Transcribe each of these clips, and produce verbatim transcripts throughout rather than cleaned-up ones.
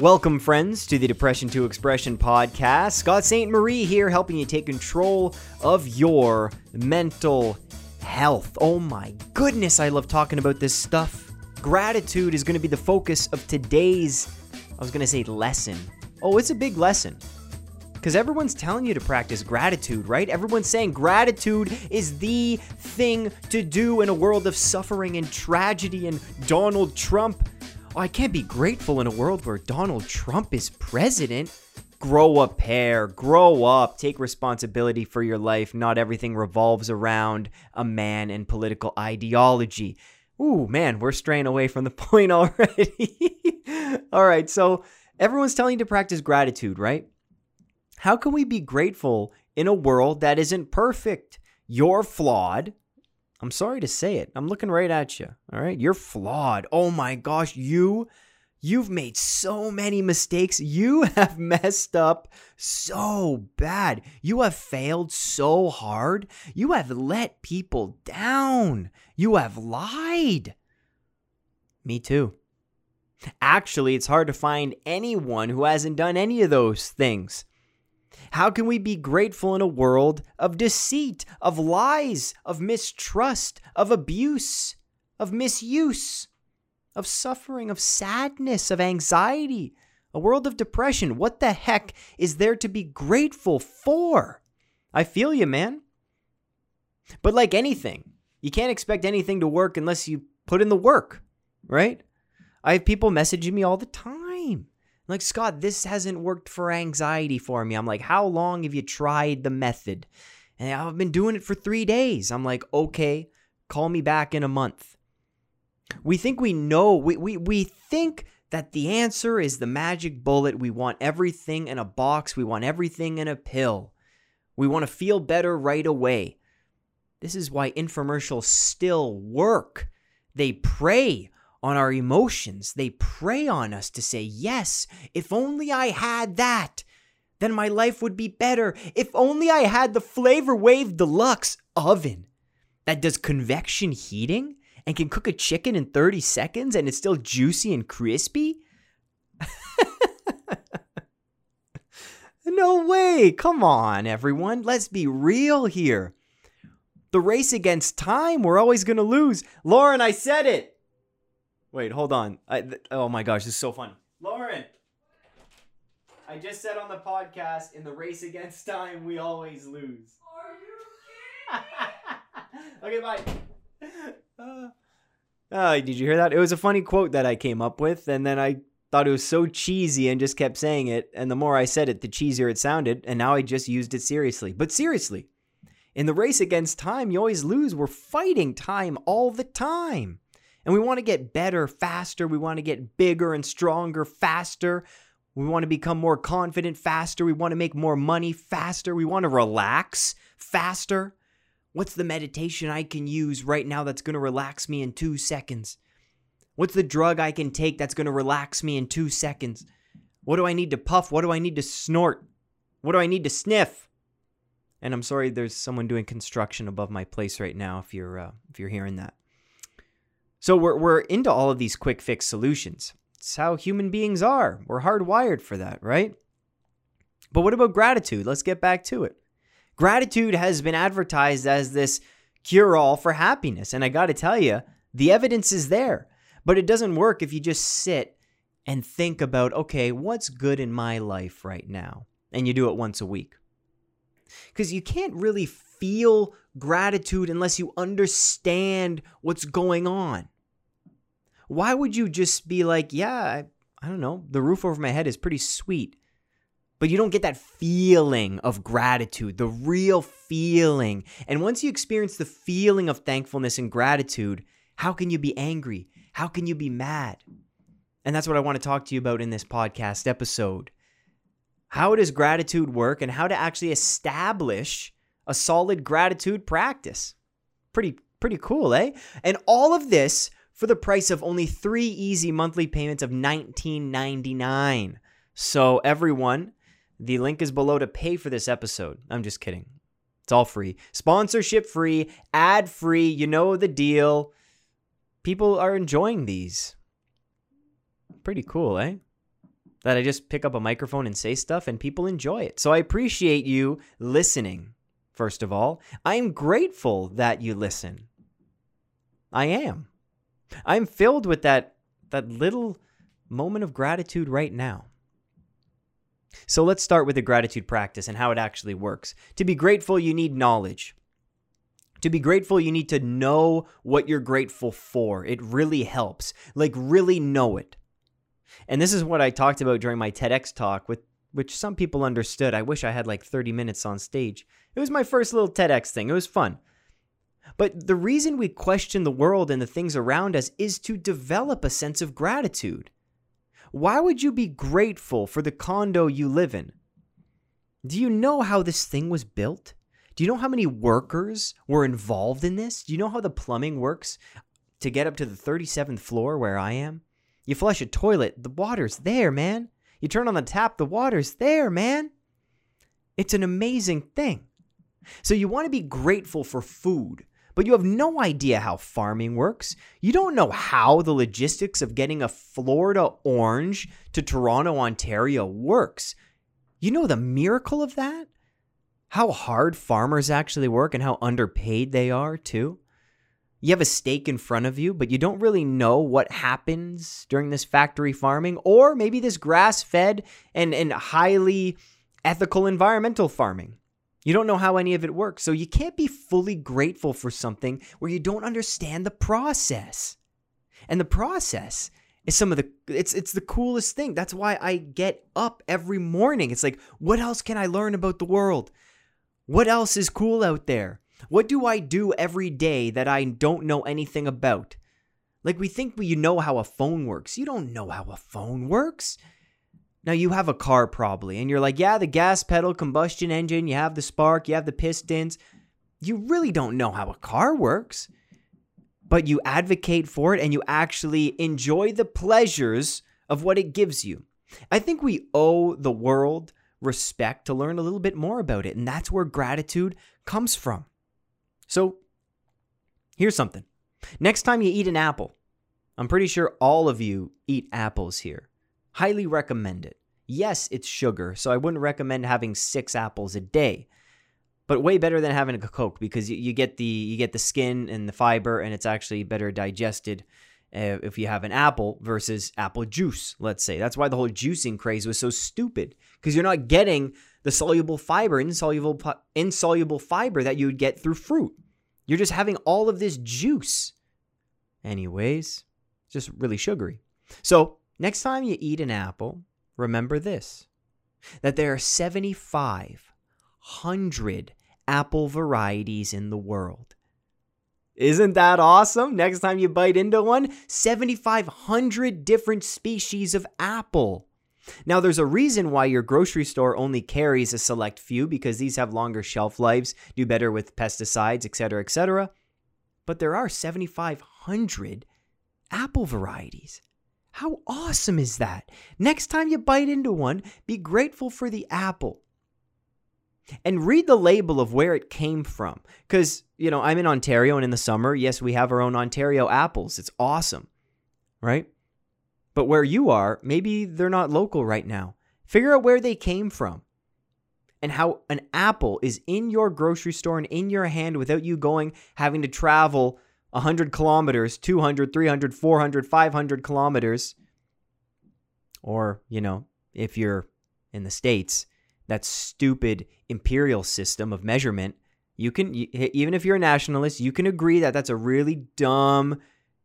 Welcome, friends, to the Depression two Expression podcast. Scott Saint Marie here, helping you take control of your mental health. Oh my goodness, I love talking about this stuff. Gratitude is going to be the focus of today's, I was going to say lesson. Oh, it's a big lesson. Because everyone's telling you to practice gratitude, right? Everyone's saying gratitude is the thing to do in a world of suffering and tragedy and Donald Trump. Oh, I can't be grateful in a world where Donald Trump is president. Grow a pair, grow up, take responsibility for your life. Not everything revolves around a man and political ideology. Ooh, man, we're straying away from the point already. All right, so everyone's telling you to practice gratitude, right? How can we be grateful in a world that isn't perfect? You're flawed. I'm sorry to say it. I'm looking right at you, all right? You're flawed. Oh my gosh, you, you've made so many mistakes. You have messed up so bad. You have failed so hard. You have let people down. You have lied. Me too. Actually, it's hard to find anyone who hasn't done any of those things. How can we be grateful in a world of deceit, of lies, of mistrust, of abuse, of misuse, of suffering, of sadness, of anxiety, a world of depression? What the heck is there to be grateful for? I feel you, man. But like anything, you can't expect anything to work unless you put in the work, right? I have people messaging me all the time. Like, Scott, this hasn't worked for anxiety for me. I'm like, how long have you tried the method? And I've been doing it for three days. I'm like, okay, call me back in a month. We think we know, we, we, we think that the answer is the magic bullet. We want everything in a box. We want everything in a pill. We want to feel better right away. This is why infomercials still work. They prey on our emotions. They prey on us to say, yes, if only I had that, then my life would be better. If only I had the Flavor Wave Deluxe oven that does convection heating and can cook a chicken in thirty seconds and it's still juicy and crispy. No way. Come on, everyone. Let's be real here. The race against time, we're always going to lose. Lauren, I said it. Wait, hold on. I, th- oh my gosh, this is so fun. Lauren, I just said on the podcast, in the race against time, we always lose. Are you kidding me? Okay, bye. Uh, uh, did you hear that? It was a funny quote that I came up with, and then I thought it was so cheesy and just kept saying it, and the more I said it, the cheesier it sounded, and now I just used it seriously. But seriously, in the race against time, you always lose. We're fighting time all the time. And we want to get better, faster. We want to get bigger and stronger, faster. We want to become more confident, faster. We want to make more money, faster. We want to relax, faster. What's the meditation I can use right now that's going to relax me in two seconds? What's the drug I can take that's going to relax me in two seconds? What do I need to puff? What do I need to snort? What do I need to sniff? And I'm sorry, there's someone doing construction above my place right now if you're uh, if you're hearing that. So we're we're into all of these quick fix solutions. It's how human beings are. We're hardwired for that, right? But what about gratitude? Let's get back to it. Gratitude has been advertised as this cure-all for happiness. And I got to tell you, the evidence is there. But it doesn't work if you just sit and think about, okay, what's good in my life right now? And you do it once a week. Because you can't really feel gratitude unless you understand what's going on. Why would you just be like, yeah, I, I don't know, the roof over my head is pretty sweet, but you don't get that feeling of gratitude, the real feeling. And once you experience the feeling of thankfulness and gratitude, how can you be angry? How can you be mad? And that's what I want to talk to you about in this podcast episode. How does gratitude work and how to actually establish a solid gratitude practice. Pretty, pretty cool, eh? And all of this for the price of only three easy monthly payments of nineteen ninety-nine dollars. So everyone, the link is below to pay for this episode. I'm just kidding. It's all free. Sponsorship free, ad free, you know the deal. People are enjoying these. Pretty cool, eh? that I just pick up a microphone and say stuff and people enjoy it. So I appreciate you listening. First of all, I'm grateful that you listen. I am. I'm filled with that, that little moment of gratitude right now. So let's start with the gratitude practice and how it actually works. To be grateful, you need knowledge. To be grateful, you need to know what you're grateful for. It really helps. Like, really know it. And this is what I talked about during my TEDx talk, with which some people understood. I wish I had like thirty minutes on stage. It was my first little TEDx thing. It was fun. But the reason we question the world and the things around us is to develop a sense of gratitude. Why would you be grateful for the condo you live in? Do you know how this thing was built? Do you know how many workers were involved in this? Do you know how the plumbing works to get up to the thirty-seventh floor where I am? You flush a toilet, the water's there, man. You turn on the tap, the water's there, man. It's an amazing thing. So you want to be grateful for food, but you have no idea how farming works. You don't know how the logistics of getting a Florida orange to Toronto, Ontario works. You know the miracle of that? How hard farmers actually work and how underpaid they are too. You have a steak in front of you, but you don't really know what happens during this factory farming, or maybe this grass-fed and, and highly ethical environmental farming. You don't know how any of it works, so you can't be fully grateful for something where you don't understand the process. And the process is some of the, it's it's the coolest thing. That's why I get up every morning. It's like, what else can I learn about the world? What else is cool out there? What do I do every day that I don't know anything about? Like, we think we, you know how a phone works. You don't know how a phone works. Now, you have a car probably, and you're like, yeah, the gas pedal, combustion engine, you have the spark, you have the pistons. You really don't know how a car works, but you advocate for it and you actually enjoy the pleasures of what it gives you. I think we owe the world respect to learn a little bit more about it, and that's where gratitude comes from. So here's something. Next time you eat an apple, I'm pretty sure all of you eat apples here. Highly recommend it. Yes, it's sugar, so I wouldn't recommend having six apples a day, but way better than having a Coke, because you, you get the you get the skin and the fiber, and it's actually better digested uh, if you have an apple versus apple juice, let's say. That's why the whole juicing craze was so stupid, because you're not getting the soluble fiber, insoluble, insoluble fiber that you would get through fruit. You're just having all of this juice. Anyways, just really sugary. So next time you eat an apple, remember this, that there are seventy-five hundred apple varieties in the world. Isn't that awesome? Next time you bite into one, seventy-five hundred different species of apple. Now, there's a reason why your grocery store only carries a select few, because these have longer shelf lives, do better with pesticides, et cetera, et cetera. But there are seventy-five hundred apple varieties. How awesome is that? Next time you bite into one, be grateful for the apple. And read the label of where it came from. Because, you know, I'm in Ontario, and in the summer, yes, we have our own Ontario apples. It's awesome, right? But where you are, maybe they're not local right now. Figure out where they came from and how an apple is in your grocery store and in your hand without you going, having to travel one hundred kilometers, two hundred, three hundred, four hundred, five hundred kilometers. Or, you know, if you're in the States, that stupid imperial system of measurement, you can, even if you're a nationalist, you can agree that that's a really dumb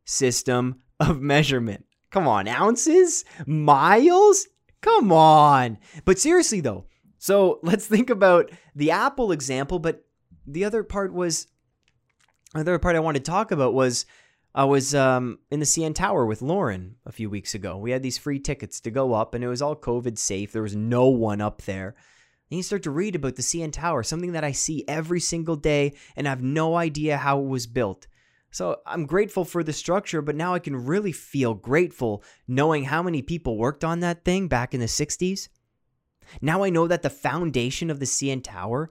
system of measurement. Come on, ounces? Miles? Come on. But seriously though, so let's think about the apple example, but the other part was, the other part I wanted to talk about was, I was um, in the C N Tower with Lauren a few weeks ago. We had these free tickets to go up, and it was all COVID safe. There was no one up there. And you start to read about the C N Tower, something that I see every single day, and I have no idea how it was built. So I'm grateful for the structure, but now I can really feel grateful knowing how many people worked on that thing back in the sixties. Now I know that the foundation of the C N Tower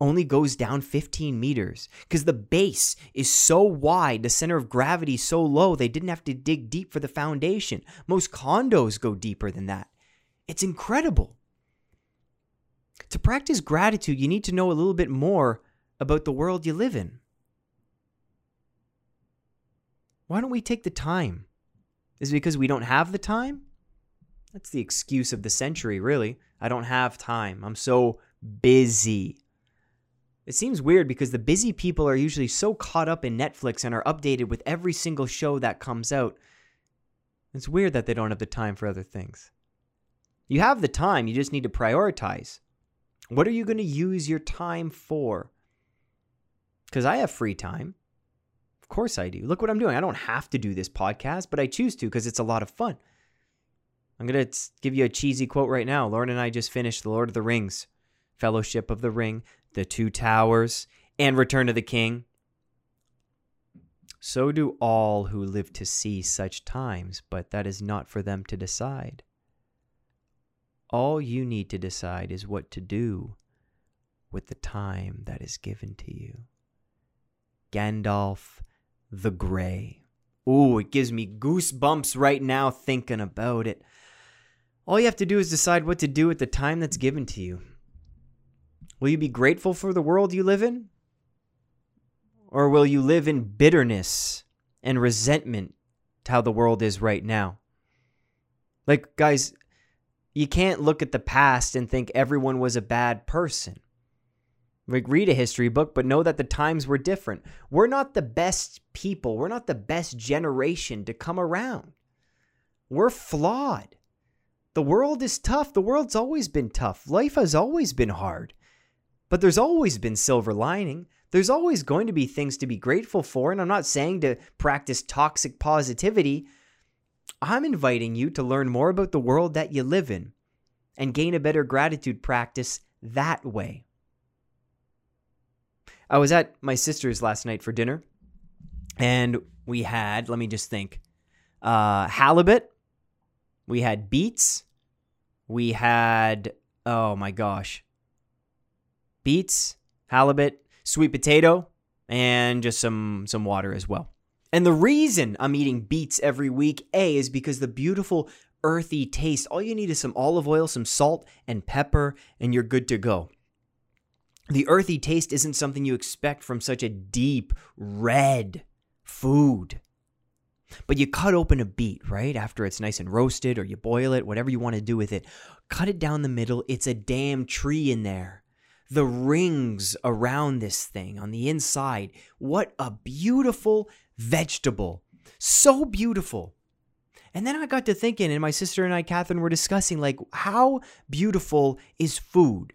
only goes down fifteen meters because the base is so wide, the center of gravity so low, they didn't have to dig deep for the foundation. Most condos go deeper than that. It's incredible. To practice gratitude, you need to know a little bit more about the world you live in. Why don't we take the time? Is it because we don't have the time? That's the excuse of the century, really. I don't have time. I'm so busy. It seems weird because the busy people are usually so caught up in Netflix and are updated with every single show that comes out. It's weird that they don't have the time for other things. You have the time, you just need to prioritize. What are you going to use your time for? Because I have free time. Of course I do. Look what I'm doing. I don't have to do this podcast, but I choose to because it's a lot of fun. I'm going to give you a cheesy quote right now. Lauren and I just finished The Lord of the Rings, Fellowship of the Ring, The Two Towers, and Return of the King. So do all who live to see such times, but that is not for them to decide. All you need to decide is what to do with the time that is given to you. Gandalf the Grey. Ooh, it gives me goosebumps right now thinking about it. All you have to do is decide what to do with the time that's given to you. Will you be grateful for the world you live in? Or will you live in bitterness and resentment to how the world is right now? Like, guys, you can't look at the past and think everyone was a bad person. Like, read a history book, but know that the times were different. We're not the best people. We're not the best generation to come around. We're flawed. The world is tough. The world's always been tough. Life has always been hard. But there's always been silver lining. There's always going to be things to be grateful for. And I'm not saying to practice toxic positivity. I'm inviting you to learn more about the world that you live in and gain a better gratitude practice that way. I was at my sister's last night for dinner, and we had, let me just think, uh, halibut, we had beets, we had, oh my gosh, beets, halibut, sweet potato, and just some, some water as well. And the reason I'm eating beets every week, A, is because the beautiful earthy taste, all you need is some olive oil, some salt, and pepper, and you're good to go. The earthy taste isn't something you expect from such a deep, red food. But you cut open a beet, right? After it's nice and roasted, or you boil it, whatever you want to do with it. Cut it down the middle. It's a damn tree in there. The rings around this thing on the inside. What a beautiful vegetable. So beautiful. And then I got to thinking, and my sister and I, Catherine, were discussing, like, how beautiful is food?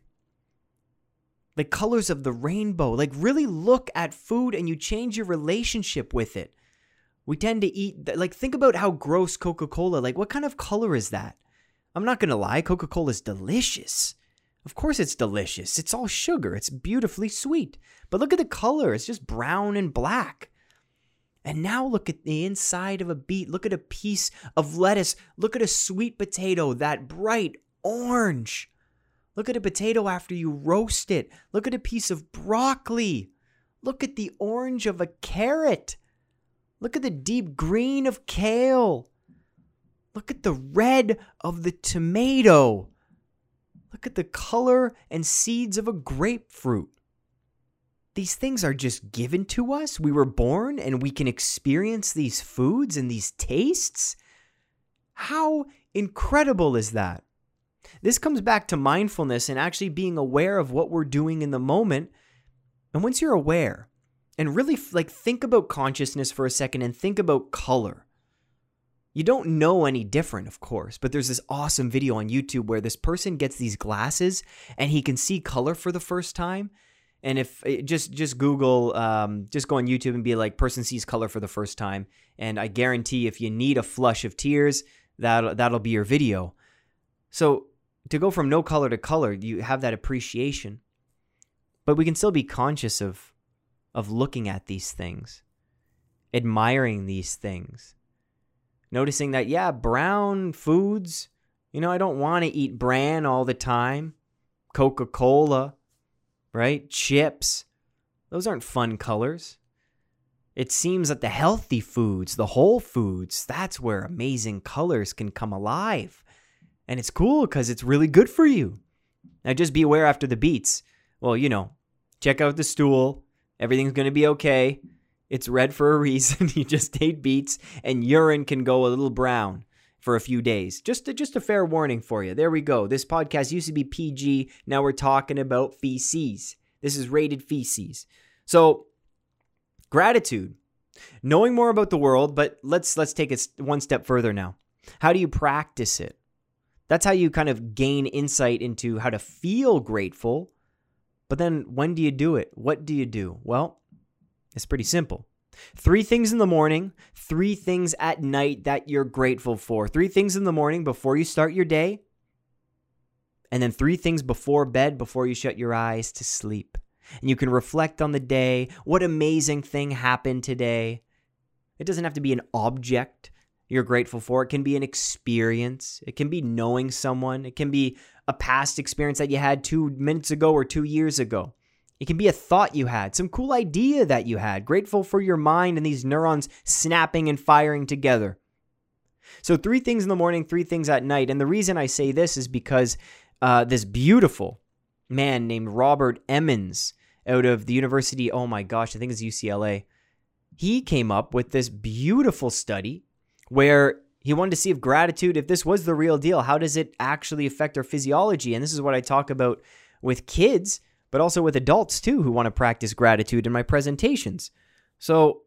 The colors of the rainbow, like really look at food and you change your relationship with it. We tend to eat, like think about how gross Coca-Cola, like what kind of color is that? I'm not going to lie, Coca-Cola is delicious. Of course it's delicious. It's all sugar. It's beautifully sweet. But look at the color. It's just brown and black. And now look at the inside of a beet. Look at a piece of lettuce. Look at a sweet potato, that bright orange. Look at a potato after you roast it. Look at a piece of broccoli. Look at the orange of a carrot. Look at the deep green of kale. Look at the red of the tomato. Look at the color and seeds of a grapefruit. These things are just given to us. We were born and we can experience these foods and these tastes. How incredible is that? This comes back to mindfulness and actually being aware of what we're doing in the moment. And once you're aware and really like think about consciousness for a second and think about color. You don't know any different, of course, but there's this awesome video on YouTube where this person gets these glasses and he can see color for the first time. And if just just Google, um, just go on YouTube and be like, person sees color for the first time. And I guarantee if you need a flush of tears, that'll, that'll be your video. So to go from no color to color, you have that appreciation. But we can still be conscious of, of looking at these things, admiring these things, noticing that, yeah, brown foods, you know, I don't want to eat bran all the time. Coca-Cola, right? Chips. Those aren't fun colors. It seems that the healthy foods, the whole foods, that's where amazing colors can come alive. And it's cool because it's really good for you. Now just be aware after the beats. Well, you know, check out the stool. Everything's going to be okay. It's red for a reason. You just ate beets, and urine can go a little brown for a few days. Just a, just a fair warning for you. There we go. This podcast used to be P G. Now we're talking about feces. This is rated feces. So gratitude, knowing more about the world, but let's let's take it one step further now. How do you practice it? That's how you kind of gain insight into how to feel grateful. But then when do you do it? What do you do? Well, it's pretty simple. Three things in the morning, three things at night that you're grateful for. Three things in the morning before you start your day. And then three things before bed, before you shut your eyes to sleep. And you can reflect on the day. What amazing thing happened today? It doesn't have to be an object you're grateful for. It can be an experience. It can be knowing someone. It can be a past experience that you had two minutes ago or two years ago. It can be a thought you had, some cool idea that you had. Grateful for your mind and these neurons snapping and firing together. So three things in the morning, three things at night. And the reason I say this is because uh, this beautiful man named Robert Emmons out of the university, oh my gosh, I think it's U C L A. He came up with this beautiful study where he wanted to see if gratitude, if this was the real deal, how does it actually affect our physiology? And this is what I talk about with kids, but also with adults too who want to practice gratitude in my presentations. So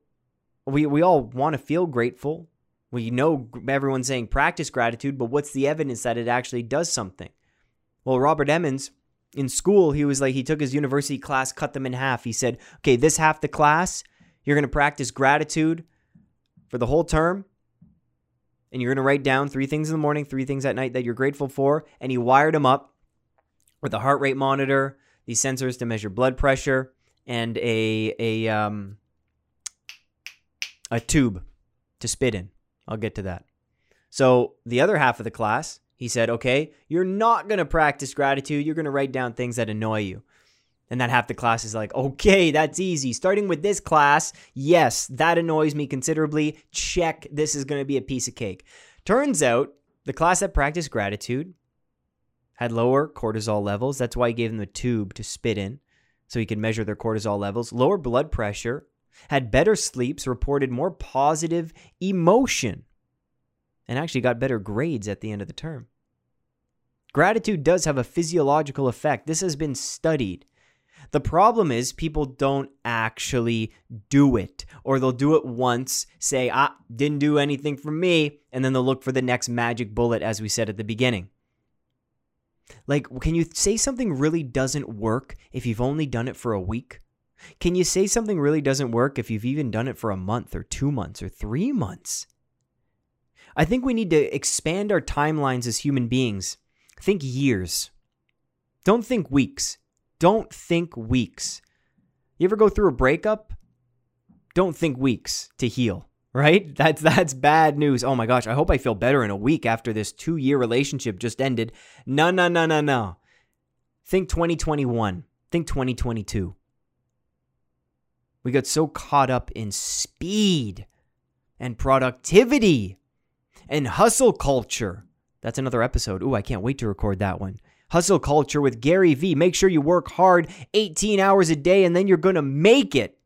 we we all want to feel grateful. We know everyone's saying practice gratitude, but what's the evidence that it actually does something? Well, Robert Emmons, in school, he was like, he took his university class, cut them in half. He said, okay, this half the class, you're going to practice gratitude for the whole term. And you're going to write down three things in the morning, three things at night that you're grateful for. And he wired them up with a heart rate monitor, these sensors to measure blood pressure, and a a um, a tube to spit in. I'll get to that. So the other half of the class, he said, okay, you're not going to practice gratitude. You're going to write down things that annoy you. And that half the class is like, okay, that's easy. Starting with this class, yes, that annoys me considerably. Check, this is going to be a piece of cake. Turns out the class that practiced gratitude had lower cortisol levels. That's why he gave them a tube to spit in so he could measure their cortisol levels. Lower blood pressure, had better sleeps, reported more positive emotion, and actually got better grades at the end of the term. Gratitude does have a physiological effect. This has been studied. The problem is people don't actually do it, or they'll do it once, say, ah, didn't do anything for me, and then they'll look for the next magic bullet, as we said at the beginning. Like, can you say something really doesn't work if you've only done it for a week? Can you say something really doesn't work if you've even done it for a month or two months or three months? I think we need to expand our timelines as human beings. Think years. Don't think weeks. Don't think weeks. You ever go through a breakup? Don't think weeks to heal, right? That's that's bad news. Oh my gosh, I hope I feel better in a week after this two-year relationship just ended. No, no, no, no, no. Think twenty twenty-one. Think twenty twenty-two. We got so caught up in speed and productivity and hustle culture. That's another episode. Ooh, I can't wait to record that one. Hustle Culture with Gary Vee. Make sure you work hard eighteen hours a day and then you're going to make it.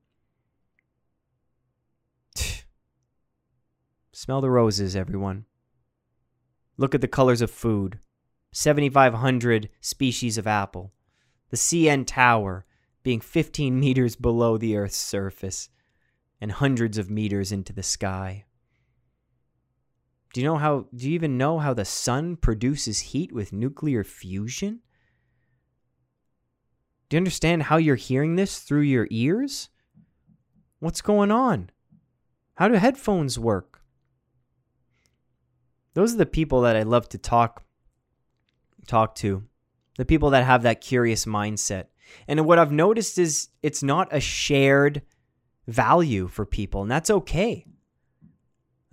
Smell the roses, everyone. Look at the colors of food. seventy-five hundred species of apple. The C N Tower being fifteen meters below the Earth's surface and hundreds of meters into the sky. Do you know how, do you even know how the sun produces heat with nuclear fusion? Do you understand how you're hearing this through your ears? What's going on? How do headphones work? Those are the people that I love to talk, talk to. The people that have that curious mindset. And what I've noticed is it's not a shared value for people, and that's okay.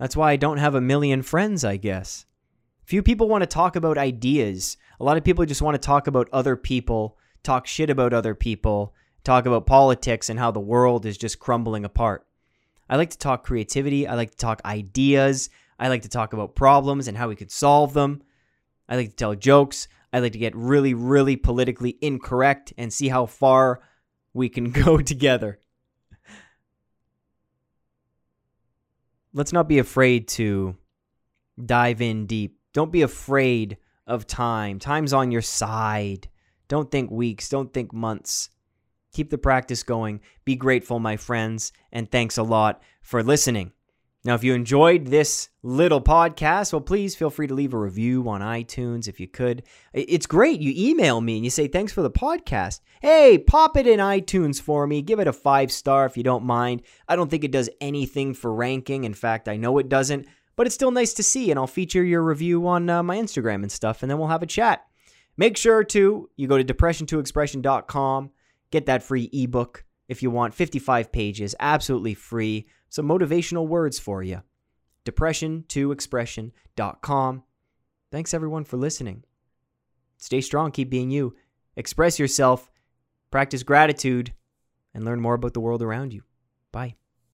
That's why I don't have a million friends, I guess. Few people want to talk about ideas. A lot of people just want to talk about other people, talk shit about other people, talk about politics and how the world is just crumbling apart. I like to talk creativity. I like to talk ideas. I like to talk about problems and how we could solve them. I I like to tell jokes. I like to get really, really politically incorrect and see how far we can go together. Let's not be afraid to dive in deep. Don't be afraid of time. Time's on your side. Don't think weeks. Don't think months. Keep the practice going. Be grateful, my friends, and thanks a lot for listening. Now, if you enjoyed this little podcast, well, please feel free to leave a review on iTunes if you could. It's great. You email me and you say, thanks for the podcast. Hey, pop it in iTunes for me. Give it a five star if you don't mind. I don't think it does anything for ranking. In fact, I know it doesn't, but it's still nice to see, and I'll feature your review on uh, my Instagram and stuff, and then we'll have a chat. Make sure to, you go to depression two expression dot com, get that free ebook if you want, fifty-five pages, absolutely free. Some motivational words for you. depression two expression dot com. Thanks, everyone, for listening. Stay strong. Keep being you. Express yourself. Practice gratitude. And learn more about the world around you. Bye.